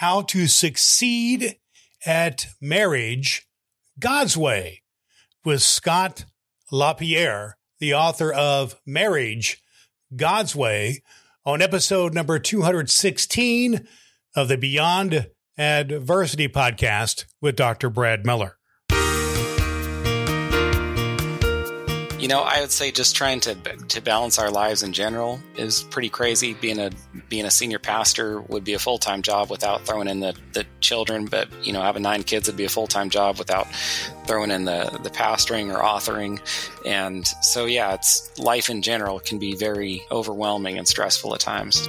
How to Succeed at Marriage, God's Way, with Scott LaPierre, the author of Marriage, God's Way, on episode number 216 of the Beyond Adversity Podcast with Dr. Brad Miller. You know, I would say just trying to balance our lives in general is pretty crazy. Being a senior pastor would be a full-time job without throwing in the children. But, you know, having 9 kids would be a full-time job without throwing in the pastoring or authoring. And so, yeah, it's life in general can be very overwhelming and stressful at times.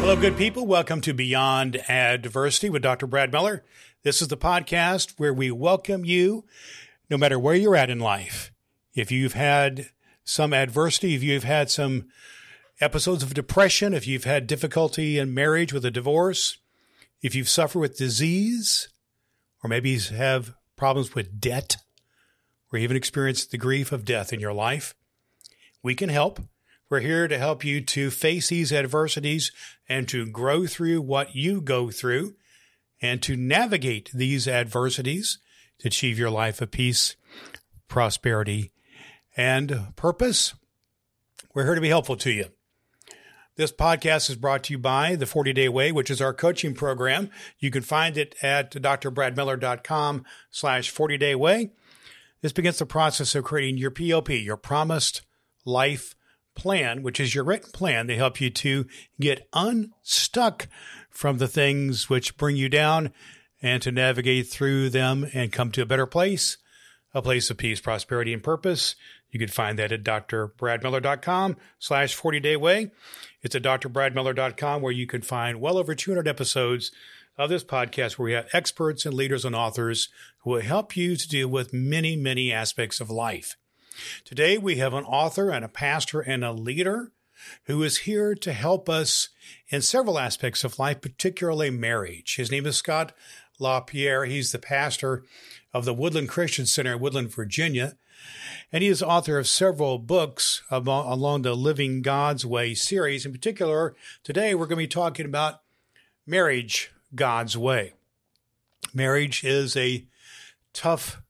Hello, good people. Welcome to Beyond Adversity with Dr. Brad Miller. This is the podcast where we welcome you no matter where you're at in life. If you've had some adversity, if you've had some episodes of depression, if you've had difficulty in marriage with a divorce, if you've suffered with disease, or maybe you have problems with debt, or even experienced the grief of death in your life, we can help. We're here to help you to face these adversities and to grow through what you go through, and to navigate these adversities to achieve your life of peace, prosperity, and purpose. We're here to be helpful to you. This podcast is brought to you by the 40-Day Way, which is our coaching program. You can find it at drbradmiller.com/40-Day Way. This begins the process of creating your PLP, your Promised Life Plan, which is your written plan to help you to get unstuck from the things which bring you down and to navigate through them and come to a better place, a place of peace, prosperity, and purpose. You can find that at drbradmiller.com/40-Day Way. It's at drbradmiller.com where you can find well over 200 episodes of this podcast where we have experts and leaders and authors who will help you to deal with many, many aspects of life. Today, we have an author and a pastor and a leader who is here to help us in several aspects of life, particularly marriage. His name is Scott LaPierre. He's the pastor of the Woodland Christian Center in Woodland, Virginia, and he is author of several books along the Living God's Way series. In particular, today we're going to be talking about marriage, God's way. Marriage is a tough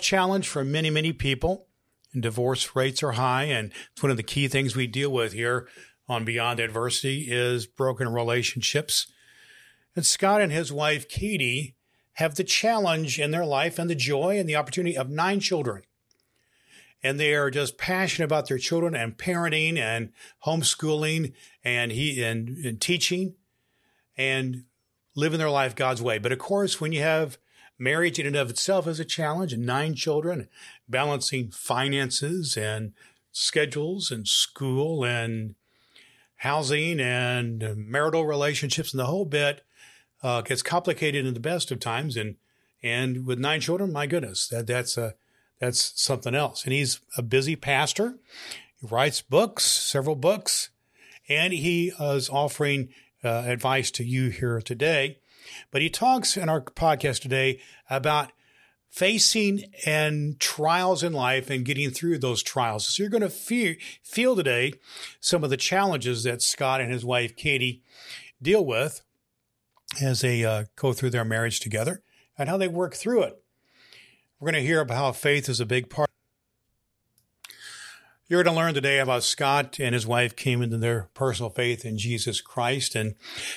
challenge for many, many people, and divorce rates are high, and it's one of the key things we deal with here on Beyond Adversity is broken relationships. And Scott and his wife, Katie, have the challenge in their life and the joy and the opportunity of 9 children. And they are just passionate about their children and parenting and homeschooling and teaching and living their life God's way. But of course, when you have marriage in and of itself is a challenge, and 9 children, balancing finances and schedules and school and housing and marital relationships and the whole bit gets complicated in the best of times. And with 9 children, my goodness, that's something else. And he's a busy pastor. He writes books, several books, and he is offering advice to you here today. But he talks in our podcast today about facing and trials in life and getting through those trials. So you're going to feel today some of the challenges that Scott and his wife, Katie, deal with as they go through their marriage together and how they work through it. We're going to hear about how faith is a big part. You're going to learn today about Scott and his wife came into their personal faith in Jesus Christ and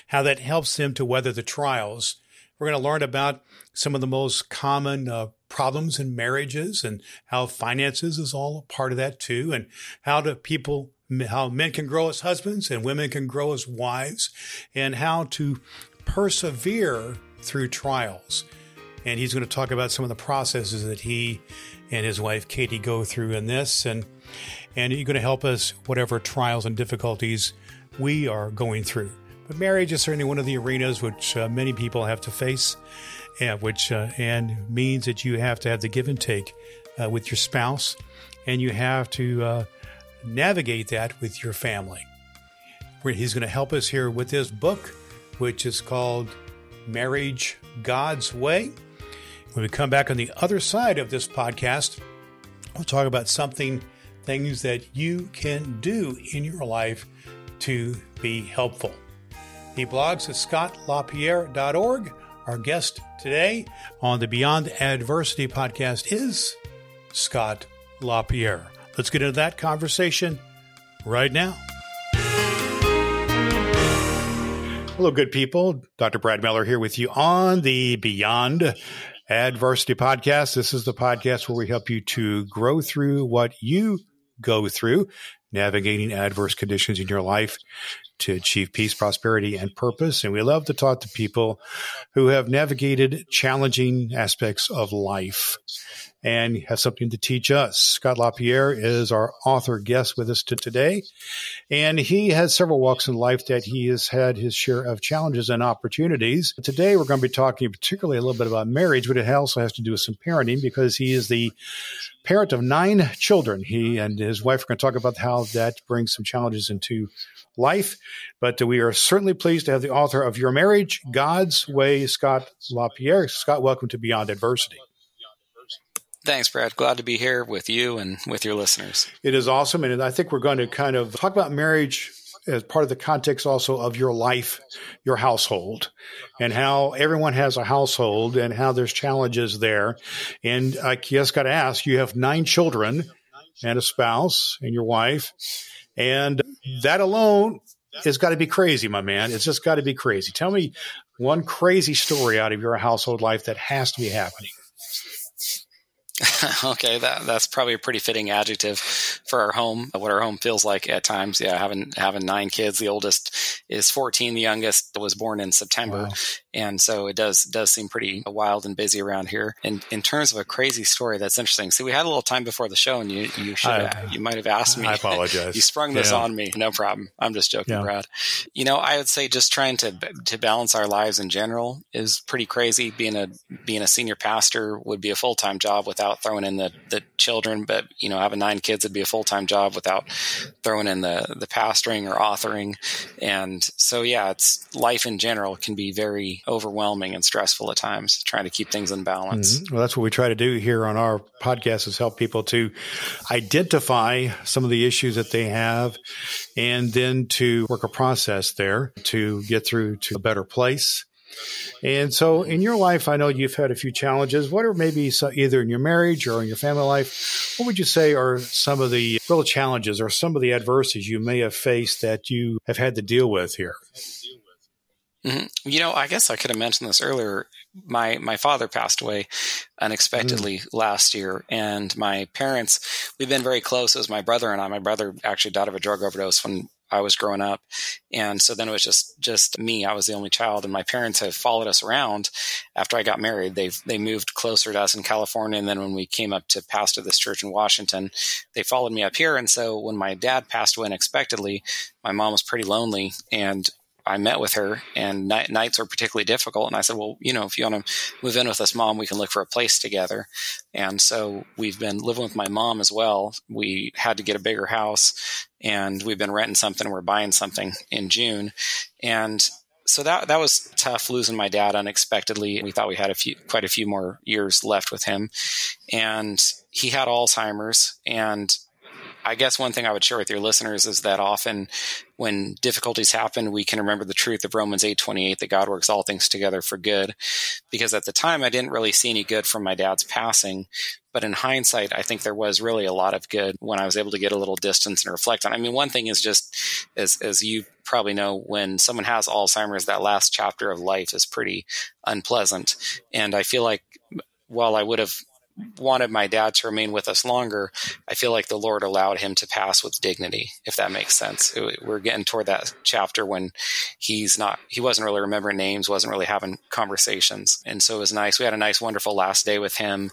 how that helps them to weather the trials. We're going to learn about some of the most common problems in marriages and how finances is all a part of that too, and how men can grow as husbands and women can grow as wives, and how to persevere through trials. And he's going to talk about some of the processes that he and his wife, Katie, go through in this. And you're going to help us whatever trials and difficulties we are going through. But marriage is certainly one of the arenas which many people have to face. which means that you have to have the give and take with your spouse, and you have to navigate that with your family. Where he's going to help us here with this book, which is called Marriage, God's Way. When we come back on the other side of this podcast, we'll talk about things that you can do in your life to be helpful. He blogs at scottlapierre.org. Our guest today on the Beyond Adversity podcast is Scott LaPierre. Let's get into that conversation right now. Hello, good people. Dr. Brad Miller here with you on the Beyond Adversity podcast. This is the podcast where we help you to grow through what you go through, navigating adverse conditions in your life to achieve peace, prosperity, and purpose. And we love to talk to people who have navigated challenging aspects of life and have something to teach us. Scott LaPierre is our author guest with us today, and he has several walks in life that he has had his share of challenges and opportunities. Today, we're going to be talking particularly a little bit about marriage, but it also has to do with some parenting because he is the parent of 9 children. He and his wife are going to talk about how that brings some challenges into life, but we are certainly pleased to have the author of Your Marriage, God's Way, Scott LaPierre. Scott, welcome to Beyond Adversity. Thanks, Brad. Glad to be here with you and with your listeners. It is awesome, and I think we're going to kind of talk about marriage as part of the context also of your life, your household, and how everyone has a household and how there's challenges there. And I just got to ask, you have 9 children and a spouse and your wife, and that alone has got to be crazy, my man. It's just got to be crazy. Tell me one crazy story out of your household life that has to be happening. Okay, that's probably a pretty fitting adjective for our home, what our home feels like at times. Yeah, having 9 kids. The oldest is 14. The youngest was born in September. Wow. And so it does seem pretty wild and busy around here. And in terms of a crazy story, that's interesting. See, we had a little time before the show, and you might have asked me. I apologize. You sprung this on me. No problem. I'm just joking, Brad. You know, I would say just trying to balance our lives in general is pretty crazy. Being a senior pastor would be a full-time job without throwing in the children, but you know, having 9 kids would be a full-time job without throwing in the pastoring or authoring. And so, yeah, it's life in general can be very overwhelming and stressful at times, trying to keep things in balance. Mm-hmm. Well, that's what we try to do here on our podcast, is help people to identify some of the issues that they have and then to work a process there to get through to a better place. And so in your life, I know you've had a few challenges. What are maybe either in your marriage or in your family life, what would you say are some of the real challenges or some of the adversities you may have faced that you have had to deal with here? Mm-hmm. You know, I guess I could have mentioned this earlier. My father passed away unexpectedly last year, and my parents, we've been very close. It was my brother and I. My brother actually died of a drug overdose when I was growing up. And so then it was just me. I was the only child, and my parents have followed us around after I got married. They moved closer to us in California. And then when we came up to pastor this church in Washington, they followed me up here. And so when my dad passed away unexpectedly, my mom was pretty lonely, and I met with her, and nights were particularly difficult. And I said, well, you know, if you want to move in with us, Mom, we can look for a place together. And so we've been living with my mom as well. We had to get a bigger house, and we've been renting something. We're buying something in June. And so that was tough, losing my dad unexpectedly. We thought we had quite a few more years left with him, and he had Alzheimer's. And I guess one thing I would share with your listeners is that often when difficulties happen, we can remember the truth of Romans 8:28, that God works all things together for good. Because at the time, I didn't really see any good from my dad's passing. But in hindsight, I think there was really a lot of good when I was able to get a little distance and reflect on. I mean, one thing is just, as you probably know, when someone has Alzheimer's, that last chapter of life is pretty unpleasant. And I feel like while I would have wanted my dad to remain with us longer, I feel like the Lord allowed him to pass with dignity, if that makes sense. We're getting toward that chapter when he wasn't really remembering names, wasn't really having conversations. And so it was nice. We had a nice, wonderful last day with him,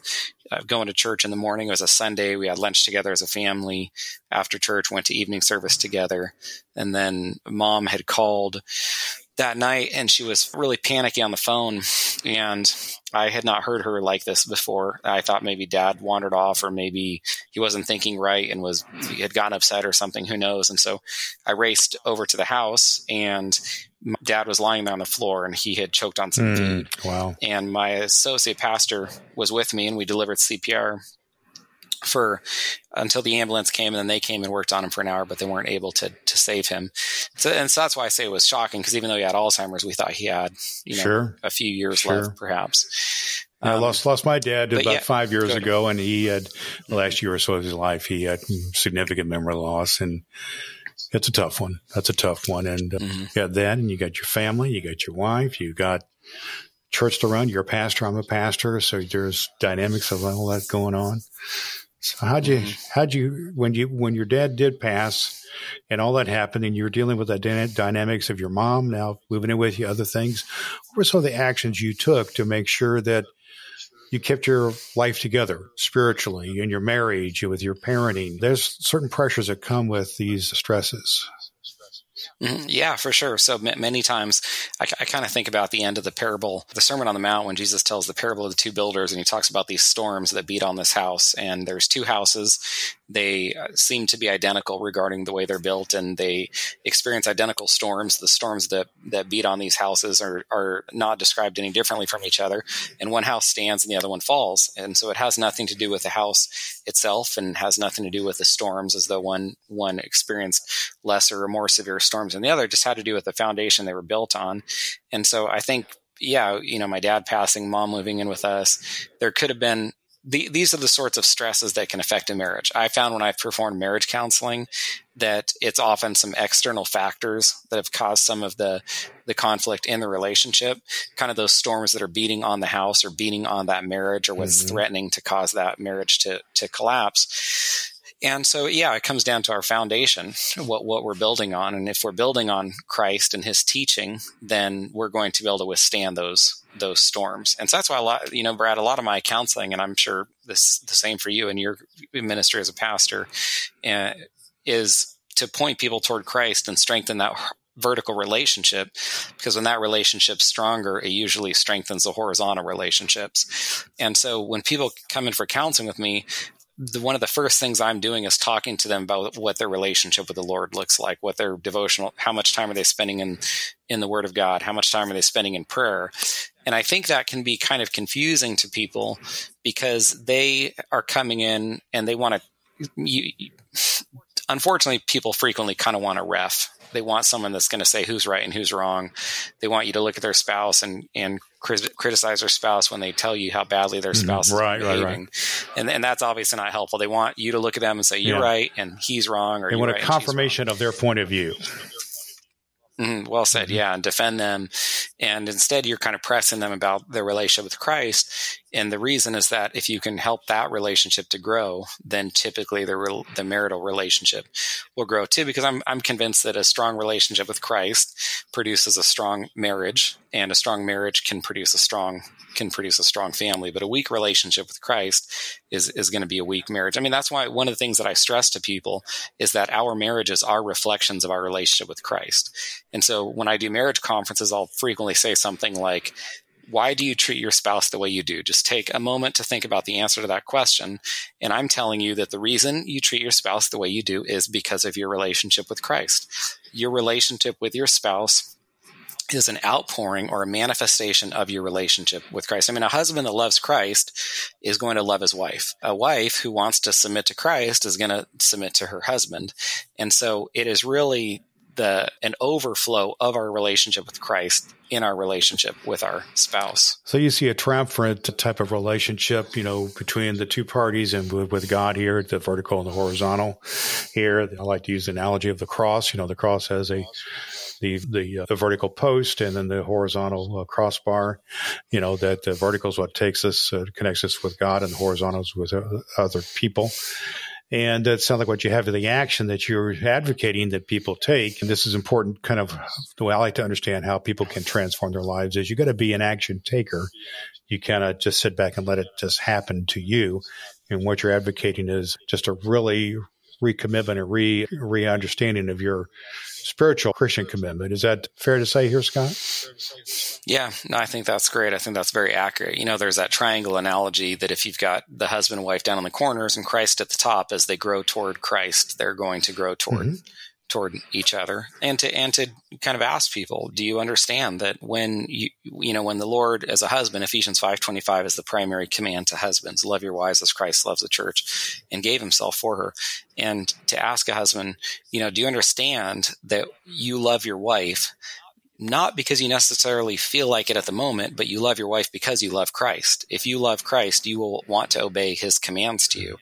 going to church in the morning. It was a Sunday. We had lunch together as a family. After church, went to evening service together. And then Mom had called that night, and she was really panicky on the phone, and I had not heard her like this before. I thought maybe Dad wandered off, or maybe he wasn't thinking right and had gotten upset or something, who knows. And so I raced over to the house, and Dad was lying there on the floor, and he had choked on some food. Wow. And my associate pastor was with me, and we delivered CPR until the ambulance came, and then they came and worked on him for an hour, but they weren't able to save him. So that's why I say it was shocking, because even though he had Alzheimer's, we thought he had a few years left, perhaps. I lost my dad about 5 years ago, and he had the last year or so of his life, he had significant memory loss, and it's a tough one. That's a tough one. And you got that, and you got your family, you got your wife, you got churched around. You're a pastor, I'm a pastor, so there's dynamics of all that going on. So when your dad did pass and all that happened, and you were dealing with the dynamics of your mom now moving in with you, other things, what were some of the actions you took to make sure that you kept your life together spiritually, in your marriage, with your parenting? There's certain pressures that come with these stresses. Yeah, for sure. So many times I kind of think about the end of the parable, the Sermon on the Mount, when Jesus tells the parable of the two builders, and he talks about these storms that beat on this house. And there's two houses. They seem to be identical regarding the way they're built, and they experience identical storms. The storms that beat on these houses are not described any differently from each other. And one house stands and the other one falls. And so it has nothing to do with the house itself, and has nothing to do with the storms, as though one experienced lesser or more severe storms than the other. It just had to do with the foundation they were built on. And so I think, my dad passing, mom moving in with us, there could have been these are the sorts of stresses that can affect a marriage. I found when I've performed marriage counseling that it's often some external factors that have caused some of the conflict in the relationship, kind of those storms that are beating on the house or beating on that marriage, or what's threatening to cause that marriage to collapse. And so, it comes down to our foundation, what we're building on. And if we're building on Christ and his teaching, then we're going to be able to withstand those storms. And so that's why Brad, a lot of my counseling, and I'm sure this the same for you and your ministry as a pastor, is to point people toward Christ and strengthen that vertical relationship, because when that relationship's stronger, it usually strengthens the horizontal relationships. And so when people come in for counseling with me, one of the first things I'm doing is talking to them about what their relationship with the Lord looks like, what their devotional, how much time are they spending in the Word of God, how much time are they spending in prayer. And I think that can be kind of confusing to people, because they are coming in and they want to, unfortunately, people frequently kind of want a ref. They want someone that's going to say who's right and who's wrong. They want you to look at their spouse and criticize their spouse when they tell you how badly their spouse is behaving. Right. And that's obviously not helpful. They want you to look at them and say, you're right and he's wrong. Or they want a confirmation of their point of view. Well said. Yeah. And defend them. And instead you're kind of pressing them about their relationship with Christ. And the reason is that if you can help that relationship to grow, then typically the marital relationship will grow too, because I'm convinced that a strong relationship with Christ produces a strong marriage, and a strong marriage can produce a strong family. But a weak relationship with Christ is going to be a weak marriage. I mean, that's why one of the things that I stress to people is that our marriages are reflections of our relationship with Christ. And so when I do marriage conferences, I'll frequently say something like, why do you treat your spouse the way you do? Just take a moment to think about the answer to that question. And I'm telling you that the reason you treat your spouse the way you do is because of your relationship with Christ. Your relationship with your spouse is an outpouring or a manifestation of your relationship with Christ. I mean, a husband that loves Christ is going to love his wife. A wife who wants to submit to Christ is going to submit to her husband. And so it is really an overflow of our relationship with Christ in our relationship with our spouse. So you see a triumphant type of relationship, between the two parties and with God here, the vertical and the horizontal here. I like to use the analogy of the cross. The cross has the vertical post, and then the horizontal crossbar, that the vertical is what connects us with God, and the horizontal is with other people. And that sounds like what you have in the action that you're advocating that people take. And this is important, kind of the way I like to understand how people can transform their lives is you got to be an action taker. You cannot just sit back and let it just happen to you. And what you're advocating is just a really recommitment and re-understanding of your spiritual Christian commitment. Is that fair to say here, Scott? Yeah, no, I think that's great. I think that's very accurate. You know, there's that triangle analogy that if you've got the husband and wife down on the corners and Christ at the top, as they grow toward Christ, they're going to grow toward each other, and to kind of ask people, do you understand that when you know when the Lord, as a husband, Ephesians 5:25 is the primary command to husbands: love your wives as Christ loves the church and gave himself for her. And to ask a husband, you know, do you understand that you love your wife not because you necessarily feel like it at the moment, but you love your wife because you love Christ. If you love Christ, you will want to obey his commands to you.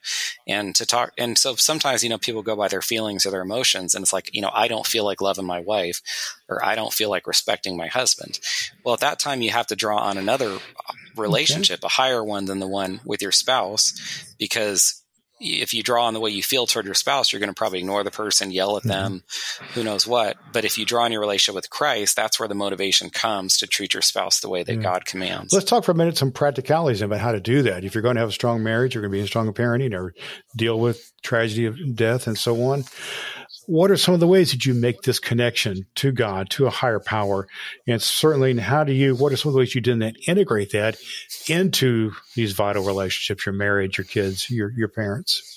And to talk, and so sometimes, you know, people go by their feelings or their emotions, and it's like, you know, I don't feel like loving my wife, or I don't feel like respecting my husband. Well, at that time, you have to draw on another relationship, a higher one than the one with your spouse, because if you draw on the way you feel toward your spouse, you're going to probably ignore the person, yell at them, who knows what. But if you draw on your relationship with Christ, that's where the motivation comes to treat your spouse the way that God commands. Let's talk for a minute some practicalities about how to do that. If you're going to have a strong marriage, you're going to be in strong parenting or deal with tragedy of death and so on. What are some of the ways that you make this connection to God, to a higher power? And certainly, what are some of the ways you did that, integrate that into these vital relationships, your marriage, your kids, your parents?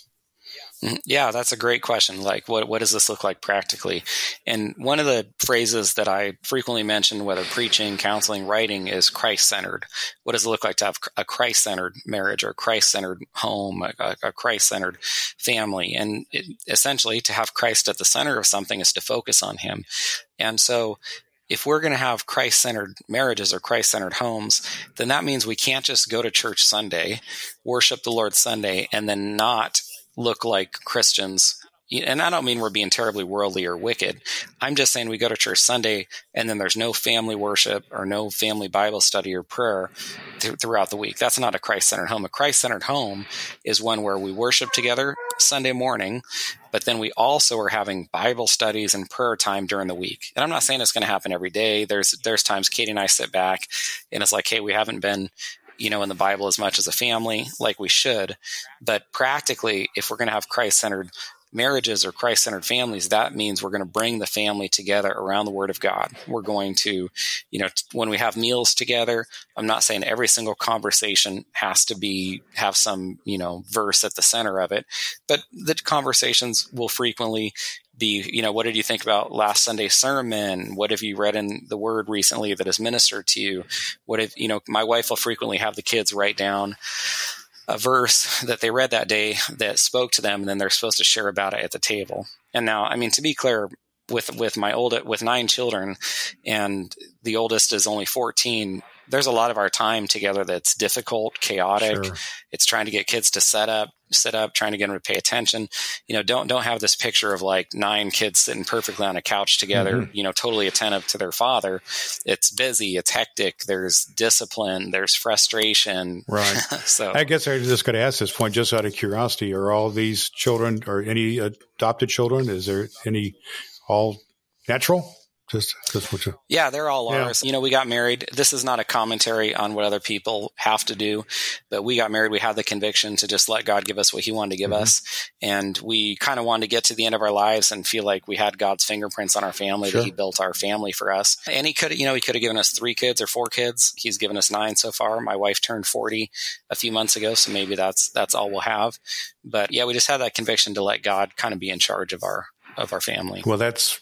Yeah, that's a great question. Like, what does this look like practically? And one of the phrases that I frequently mention, whether preaching, counseling, writing, is Christ-centered. What does it look like to have a Christ-centered marriage, or a Christ-centered home, a Christ-centered family? And essentially, to have Christ at the center of something is to focus on him. And so, if we're going to have Christ-centered marriages or Christ-centered homes, then that means we can't just go to church Sunday, worship the Lord Sunday, and then not look like Christians. And I don't mean we're being terribly worldly or wicked. I'm just saying we go to church Sunday and then there's no family worship or no family Bible study or prayer throughout the week. That's not a Christ-centered home. A Christ-centered home is one where we worship together Sunday morning, but then we also are having Bible studies and prayer time during the week. And I'm not saying it's going to happen every day. There's times Katie and I sit back and it's like, hey, we haven't been, you know, in the Bible as much as a family like we should. But practically, if we're going to have Christ-centered marriages or Christ-centered families, that means we're going to bring the family together around the Word of God. We're going to, you know, when we have meals together, I'm not saying every single conversation has to have some, you know, verse at the center of it, but the conversations will frequently be, you know, what did you think about last Sunday's sermon? What have you read in the Word recently that has ministered to you? What if, you know, my wife will frequently have the kids write down a verse that they read that day that spoke to them, and then they're supposed to share about it at the table. And now, I mean, to be clear, with 9 children, and the oldest is only 14, there's a lot of our time together that's difficult, chaotic. Sure. It's trying to get kids to sit up, trying to get them to pay attention. You know, don't have this picture of like 9 kids sitting perfectly on a couch together, you know, totally attentive to their father. It's busy, it's hectic. There's discipline, there's frustration. Right. So I guess I was just going to ask this point, just out of curiosity: are all these children, or any adopted children? Is there any all natural? Yeah, they're all ours. You know, we got married. This is not a commentary on what other people have to do, but we got married. We had the conviction to just let God give us what he wanted to give us. And we kind of wanted to get to the end of our lives and feel like we had God's fingerprints on our family, that he built our family for us. And he could have given us 3 kids or 4 kids. He's given us 9 so far. My wife turned 40 a few months ago, so maybe that's all we'll have. But yeah, we just had that conviction to let God kind of be in charge of our family. Well, that's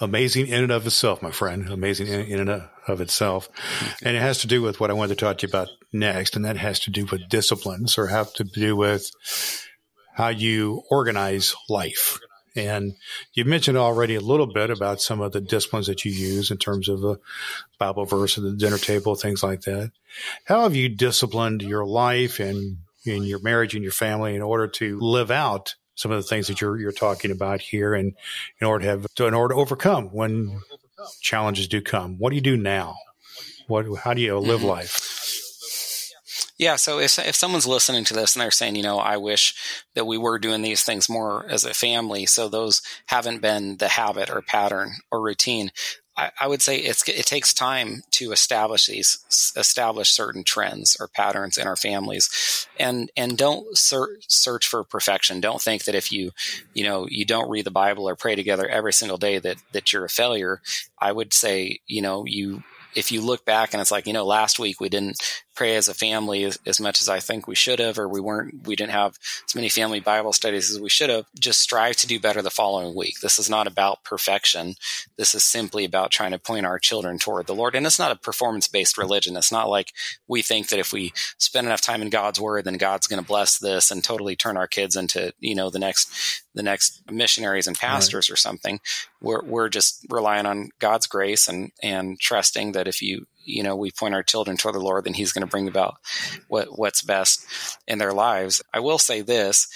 amazing in and of itself, my friend. Amazing in and of itself. And it has to do with what I wanted to talk to you about next, and that has to do with disciplines, or have to do with how you organize life. And you mentioned already a little bit about some of the disciplines that you use in terms of a Bible verse at the dinner table, things like that. How have you disciplined your life and in your marriage and your family in order to live out some of the things that you're talking about here, and in order to overcome when challenges do come? What do you do now? How do you live life? Yeah. So if someone's listening to this and they're saying, you know, I wish that we were doing these things more as a family, so those haven't been the habit or pattern or routine, I would say it takes time to establish certain trends or patterns in our families, and don't search for perfection. Don't think that if you don't read the Bible or pray together every single day that you're a failure. I would say, if you look back and it's like, last week we didn't pray as a family as much as I think we should have, or we didn't have as many family Bible studies as we should have, just strive to do better the following week. This is not about perfection. This is simply about trying to point our children toward the Lord. And it's not a performance-based religion. It's not like we think that if we spend enough time in God's word, then God's going to bless this and totally turn our kids into, the next missionaries and pastors, right, or something. We're just relying on God's grace and trusting that if we point our children toward the Lord, then he's going to bring about what's best in their lives. I will say this,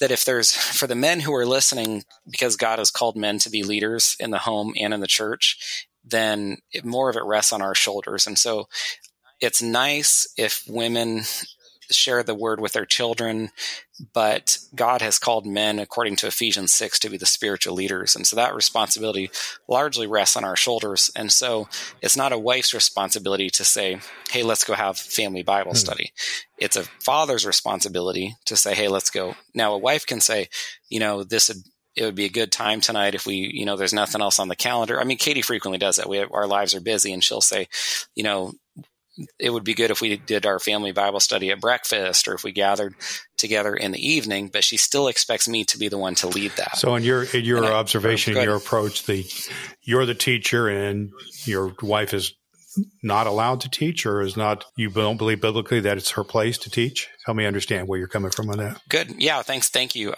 that if there's, for the men who are listening, because God has called men to be leaders in the home and in the church, then more of it rests on our shoulders. And so it's nice if women share the word with their children, but God has called men, according to Ephesians 6, to be the spiritual leaders. And so that responsibility largely rests on our shoulders. And so it's not a wife's responsibility to say, hey, let's go have family Bible study. It's a father's responsibility to say, hey, let's go. Now, a wife can say, it would be a good time tonight if we, there's nothing else on the calendar. I mean, Katie frequently does that. Our lives are busy, and she'll say, it would be good if we did our family Bible study at breakfast, or if we gathered together in the evening, but she still expects me to be the one to lead that. So you're the teacher, and your wife is not allowed to teach, or you don't believe biblically that it's her place to teach? Help me understand where you're coming from on that. Good. Yeah. Thanks. Thank you.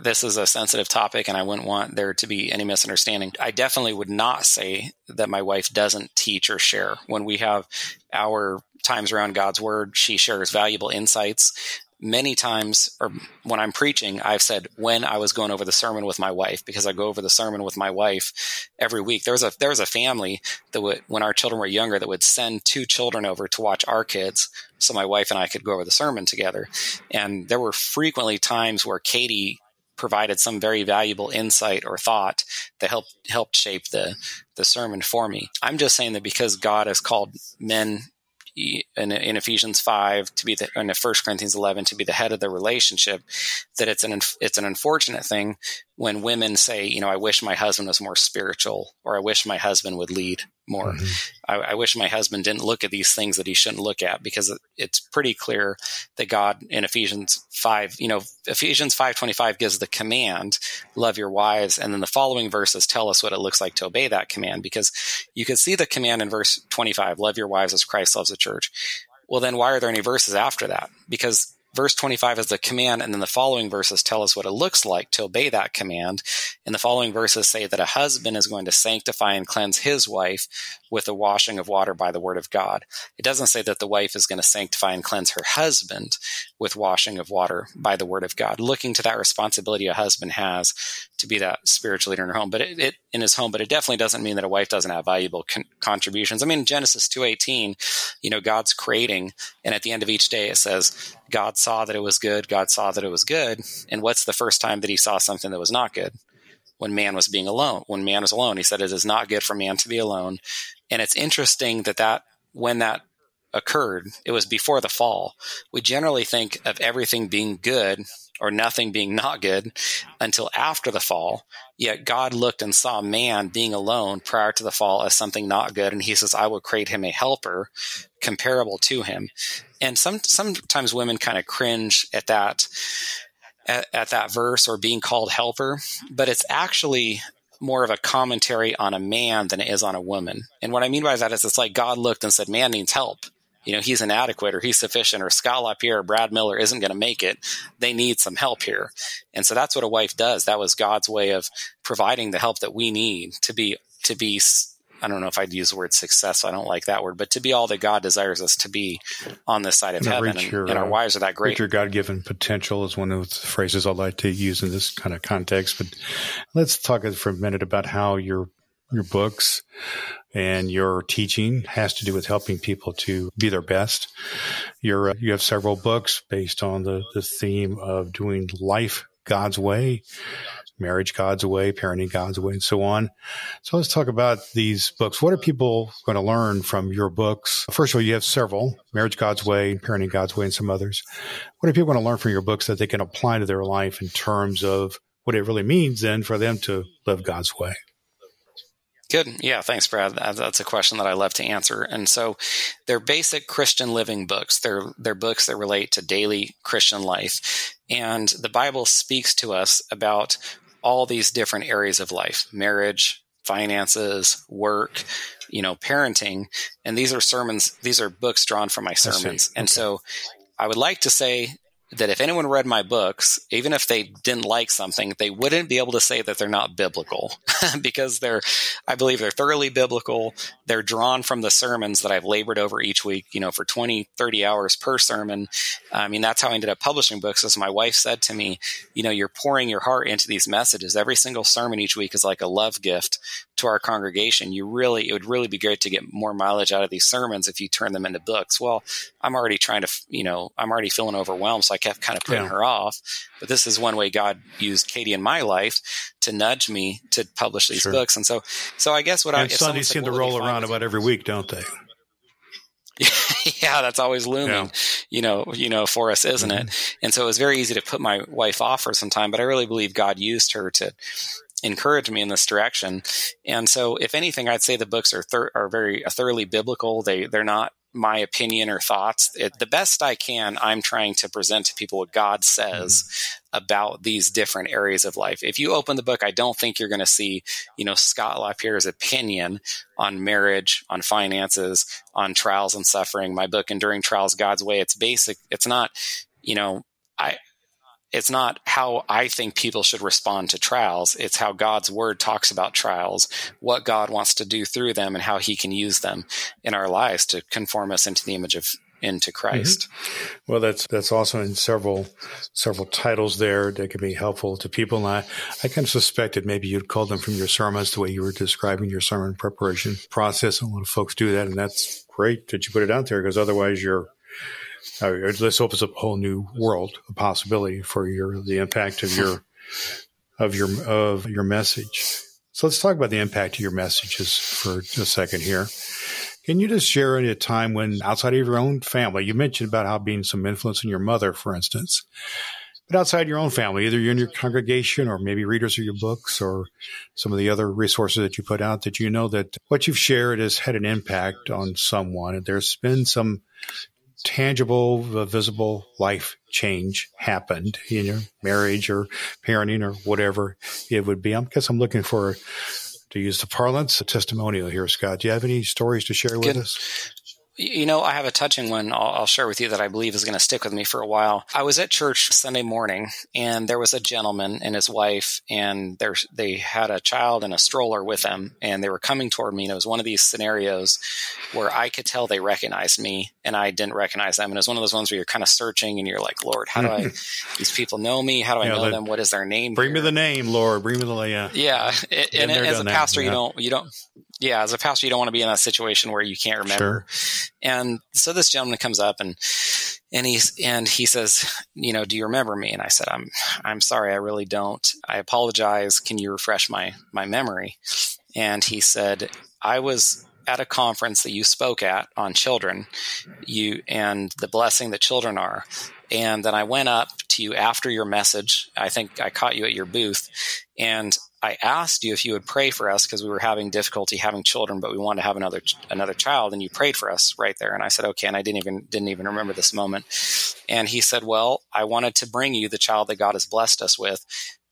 This is a sensitive topic, and I wouldn't want there to be any misunderstanding. I definitely would not say that my wife doesn't teach or share. When we have our times around God's word, she shares valuable insights. Many times, or when I'm preaching, I've said when I was going over the sermon with my wife, because I go over the sermon with my wife every week. There was a family that would, when our children were younger, that would send 2 children over to watch our kids, so my wife and I could go over the sermon together. And there were frequently times where Katie provided some very valuable insight or thought that helped shape the sermon for me. I'm just saying that because God has called men in Ephesians 5 to be in First Corinthians 11 to be the head of the relationship, that it's an unfortunate thing when women say, I wish my husband was more spiritual, or I wish my husband would lead more. Mm-hmm. I wish my husband didn't look at these things that he shouldn't look at, because it's pretty clear that God in Ephesians 5:25 gives the command, love your wives. And then the following verses tell us what it looks like to obey that command, because you can see the command in verse 25, love your wives as Christ loves the church. Well, then why are there any verses after that? Because verse 25 is the command, and then the following verses tell us what it looks like to obey that command. And the following verses say that a husband is going to sanctify and cleanse his wife with the washing of water by the word of God. It doesn't say that the wife is going to sanctify and cleanse her husband with washing of water by the word of God, looking to that responsibility a husband has to be that spiritual leader in her home, but it definitely doesn't mean that a wife doesn't have valuable contributions. I mean, Genesis 2:18, God's creating, and at the end of each day it says, God saw that it was good. God saw that it was good. And what's the first time that he saw something that was not good? When man was when man was alone, he said, it is not good for man to be alone. And it's interesting that when that occurred, it was before the fall. We generally think of everything being good or nothing being not good until after the fall. Yet God looked and saw man being alone prior to the fall as something not good. And he says, I will create him a helper comparable to him. And sometimes women kind of cringe at that, at that verse, or being called helper, but it's actually more of a commentary on a man than it is on a woman. And what I mean by that is it's like God looked and said, man needs help. He's inadequate, or he's sufficient, or Scott LaPierre or Brad Miller isn't going to make it. They need some help here. And so that's what a wife does. That was God's way of providing the help that we need to be, I don't know if I'd use the word successful. I don't like that word, but to be all that God desires us to be on this side of heaven. And our wives are that great. Reach your God-given potential is one of the phrases I like to use in this kind of context. But let's talk for a minute about how your books and your teaching has to do with helping people to be their best. You have several books based on the theme of doing life God's Way, Marriage God's Way, Parenting God's Way, and so on. So let's talk about these books. What are people going to learn from your books? First of all, you have several, Marriage God's Way, Parenting God's Way, and some others. What are people going to learn from your books that they can apply to their life in terms of what it really means then for them to live God's way? Good. Yeah. Thanks, Brad. That's a question that I love to answer. And so they're basic Christian living books. They're books that relate to daily Christian life. And the Bible speaks to us about all these different areas of life, marriage, finances, work, parenting. And these are sermons. These are books drawn from my sermons. Okay. And so I would like to say that if anyone read my books, even if they didn't like something, they wouldn't be able to say that they're not biblical because I believe they're thoroughly biblical. They're drawn from the sermons that I've labored over each week, for 20, 30 hours per sermon. I mean, that's how I ended up publishing books. As my wife said to me, you're pouring your heart into these messages. Every single sermon each week is like a love gift to our congregation. It would really be great to get more mileage out of these sermons if you turn them into books. Well, I'm already I'm already feeling overwhelmed. So I kept kind of putting her off, but this is one way God used Katie in my life to nudge me to publish these books. And so I guess what Sundays seem to roll around about every week, don't they? Yeah, that's always looming, for us, isn't it? And so it was very easy to put my wife off for some time, but I really believe God used her to encourage me in this direction. And so if anything, I'd say the books are very thoroughly biblical. They're not my opinion or thoughts. The best I can, I'm trying to present to people what God says about these different areas of life. If you open the book, I don't think you're going to see, Scott LaPierre's opinion on marriage, on finances, on trials and suffering. My book, Enduring Trials, God's Way, it's basic. It's not, it's not how I think people should respond to trials. It's how God's word talks about trials, what God wants to do through them, and how he can use them in our lives to conform us into the image of into Christ. Mm-hmm. Well, that's also in several titles there that can be helpful to people. And I kind of suspected maybe you'd call them from your sermons the way you were describing your sermon preparation process. A lot of folks do that, and that's great that you put it out there because otherwise this opens up a whole new world of possibility for the impact of your message. So let's talk about the impact of your messages for a second here. Can you just share any time when outside of your own family, you mentioned about how being some influence on your mother, for instance, but outside your own family, either you're in your congregation or maybe readers of your books or some of the other resources that you put out that that what you've shared has had an impact on someone and there's been some tangible, visible life change happened in your marriage or parenting or whatever it would be. I guess I'm looking for, to use the parlance, a testimonial here, Scott. Do you have any stories to share with us? I have a touching one I'll share with you that I believe is going to stick with me for a while. I was at church Sunday morning, and there was a gentleman and his wife, and they had a child in a stroller with them, and they were coming toward me. And it was one of these scenarios where I could tell they recognized me, and I didn't recognize them. And it was one of those ones where you're kind of searching, and you're like, Lord, how do these people know me? How do I know them? What is their name? Bring me the name, Lord. Bring me the name. Yeah. As a pastor, you don't want to be in that situation where you can't remember. Sure. And so this gentleman comes up and he says, do you remember me? And I said, I'm sorry, I really don't. I apologize. Can you refresh my memory? And he said, I was at a conference that you spoke at on children, and the blessing that children are. And then I went up to you after your message. I think I caught you at your booth and I asked you if you would pray for us because we were having difficulty having children, but we wanted to have another child, and you prayed for us right there. And I said, okay, and I didn't even remember this moment. And he said, well, I wanted to bring you the child that God has blessed us with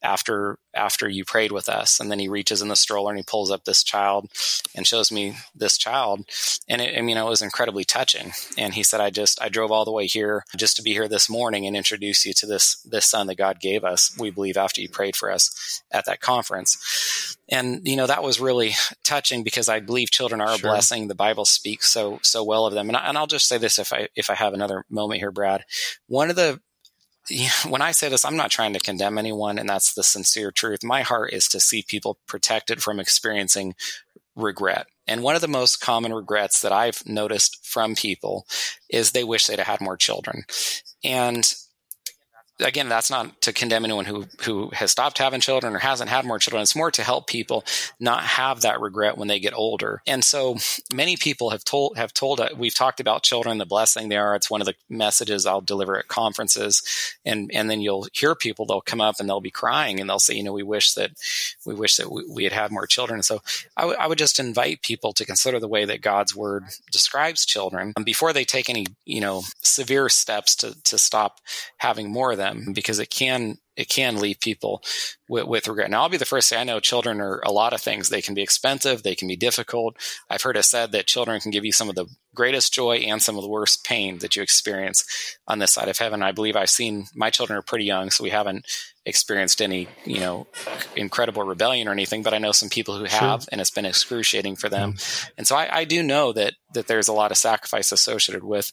after you prayed with us. And then he reaches in the stroller and he pulls up this child and shows me this child. And it was incredibly touching. And he said, I drove all the way here just to be here this morning and introduce you to this son that God gave us, we believe, after you prayed for us at that conference. And, that was really touching because I believe children are a blessing. The Bible speaks so well of them. And I'll just say this if I have another moment here, Brad, when I say this, I'm not trying to condemn anyone, and that's the sincere truth. My heart is to see people protected from experiencing regret. And one of the most common regrets that I've noticed from people is they wish they'd had more children. And Again, that's not to condemn anyone who has stopped having children or hasn't had more children. It's more to help people not have that regret when they get older. And so many people have told we've talked about children, the blessing they are. It's one of the messages I'll deliver at conferences. And then you'll hear people, they'll come up and they'll be crying and they'll say, you know, we wish that we had more children. And so I would just invite people to consider the way that God's word describes children before they take any, severe steps to stop having more of them, because it can leave people with regret. Now, I'll be the first to say, I know children are a lot of things. They can be expensive. They can be difficult. I've heard it said that children can give you some of the greatest joy and some of the worst pain that you experience on this side of heaven. I believe I've seen, my children are pretty young, so we haven't experienced any, incredible rebellion or anything, but I know some people who have, and it's been excruciating for them. And so I do know that there's a lot of sacrifice associated with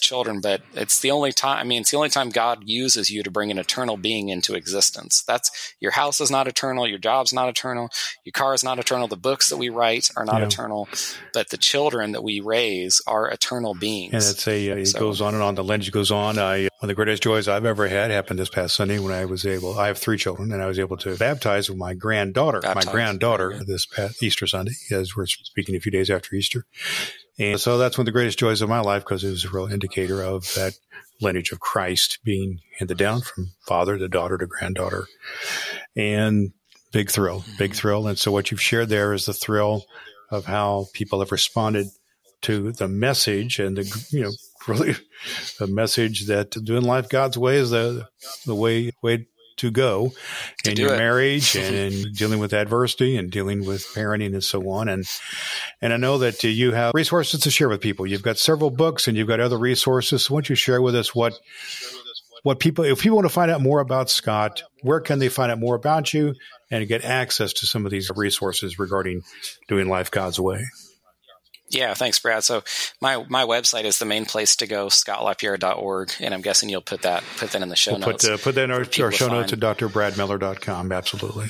children, but it's the only time God uses you to bring an eternal being into existence. That's, your house is not eternal. Your job's not eternal. Your car is not eternal. The books that we write are not eternal, but the children that we raise are eternal beings. And it goes on and on. The lineage goes on. One of the greatest joys I've ever had happened this past Sunday when I have three children, and I was able to baptize with my granddaughter. My granddaughter this past Easter Sunday, as we're speaking a few days after Easter. And so that's one of the greatest joys of my life, because it was a real indicator of that lineage of Christ being handed down from father to daughter to granddaughter. And big thrill. And so what you've shared there is the thrill of how people have responded to the message, and really the message that doing life God's way is the way to go in your marriage and in dealing with adversity and dealing with parenting and so on. And I know that you have resources to share with people. You've got several books and you've got other resources. So why don't you share with us what people, if people want to find out more about Scott, where can they find out more about you and get access to some of these resources regarding doing life God's way? Yeah, thanks, Brad. So my website is the main place to go, scottlapierre.org, and I'm guessing you'll put that in the show notes. Put that in our show notes at drbradmiller.com. Absolutely.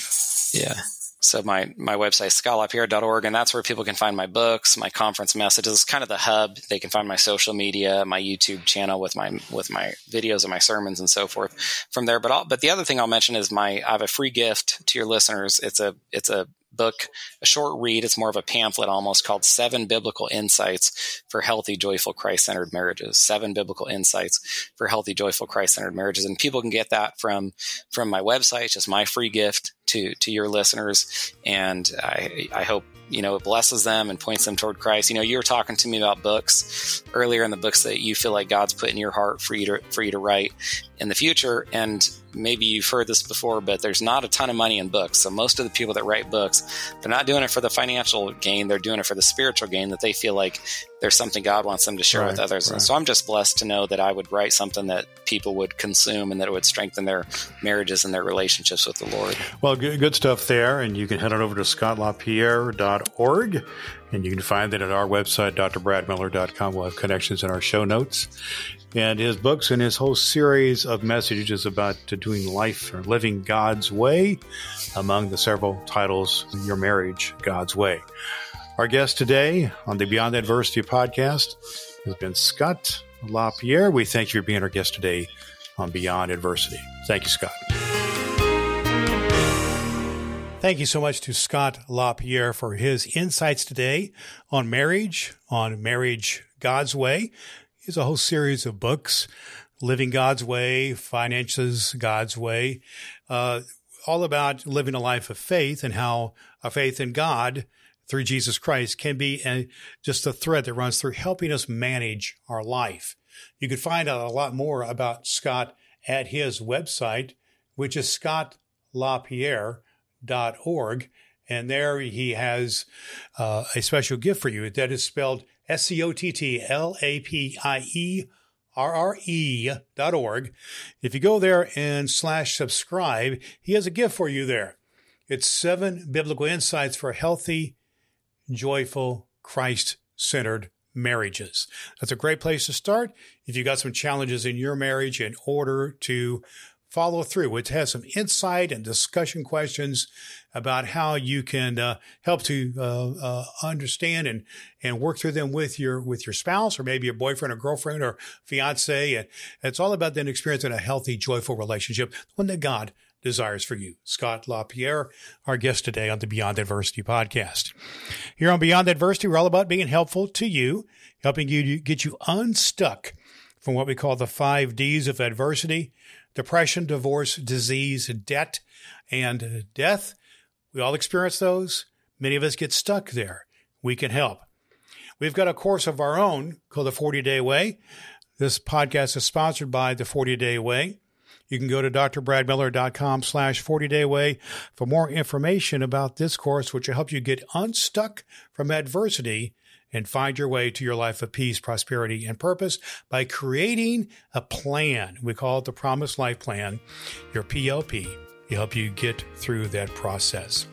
Yeah. So my website is scottlapierre.org, and that's where people can find my books, my conference messages. It's kind of the hub. They can find my social media, my YouTube channel with my videos and my sermons and so forth from there. But the other thing I'll mention is I have a free gift to your listeners. It's a book, a short read. It's more of a pamphlet almost, called 7 Biblical Insights for Healthy, Joyful, Christ-Centered Marriages. 7 Biblical Insights for Healthy, Joyful, Christ-Centered Marriages. And people can get that from my website. It's just my free gift to your listeners. And I hope, it blesses them and points them toward Christ. You were talking to me about books earlier, in the books that you feel like God's put in your heart for you to write in the future. And maybe you've heard this before, but there's not a ton of money in books. So most of the people that write books, they're not doing it for the financial gain. They're doing it for the spiritual gain, that they feel like there's something God wants them to share with others. Right. And so I'm just blessed to know that I would write something that people would consume and that it would strengthen their marriages and their relationships with the Lord. Well, good stuff there. And you can head on over to scottlapierre.org. And you can find that at our website, drbradmiller.com. We'll have connections in our show notes. And his books and his whole series of messages about doing life or living God's way, among the several titles, Your Marriage, God's Way. Our guest today on the Beyond Adversity podcast has been Scott LaPierre. We thank you for being our guest today on Beyond Adversity. Thank you, Scott. Thank you so much to Scott LaPierre for his insights today on Marriage God's Way. He has a whole series of books, Living God's Way, Finances God's Way, all about living a life of faith, and how a faith in God through Jesus Christ can be just a thread that runs through helping us manage our life. You can find out a lot more about Scott at his website, which is scottlapierre.org, and there he has a special gift for you. That is spelled scottlapierre.org. If you go there and /subscribe, he has a gift for you there. It's 7 Biblical Insights for Healthy, Joyful, Christ-Centered Marriages. That's a great place to start if you've got some challenges in your marriage in order to follow through. It has some insight and discussion questions about how you can help to understand and work through them with your spouse, or maybe your boyfriend or girlfriend or fiance. And it's all about then experiencing a healthy, joyful relationship, one that God desires for you. Scott LaPierre, our guest today on the Beyond Adversity podcast. Here on Beyond Adversity, we're all about being helpful to you, helping you to get you unstuck from what we call the 5 Ds of adversity: depression, divorce, disease, debt, and death. We all experience those. Many of us get stuck there. We can help. We've got a course of our own called the 40-Day Way. This podcast is sponsored by the 40-Day Way. You can go to drbradmiller.com/40-Day Way for more information about this course, which will help you get unstuck from adversity and find your way to your life of peace, prosperity, and purpose by creating a plan. We call it the Promised Life Plan, your PLP, to help you get through that process.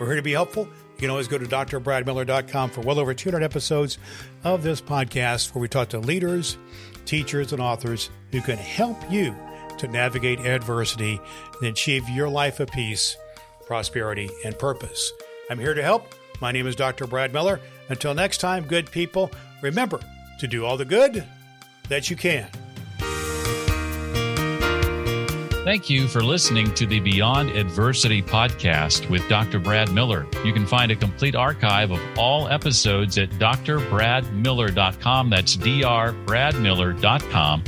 We're here to be helpful. You can always go to drbradmiller.com for well over 200 episodes of this podcast where we talk to leaders, teachers, and authors who can help you to navigate adversity and achieve your life of peace, prosperity, and purpose. I'm here to help. My name is Dr. Brad Miller. Until next time, good people, remember to do all the good that you can. Thank you for listening to the Beyond Adversity podcast with Dr. Brad Miller. You can find a complete archive of all episodes at drbradmiller.com. That's drbradmiller.com.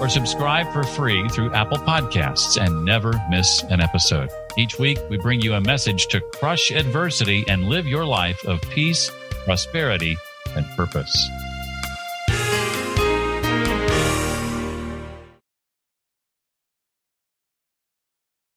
Or subscribe for free through Apple Podcasts and never miss an episode. Each week, we bring you a message to crush adversity and live your life of peace, prosperity, and purpose.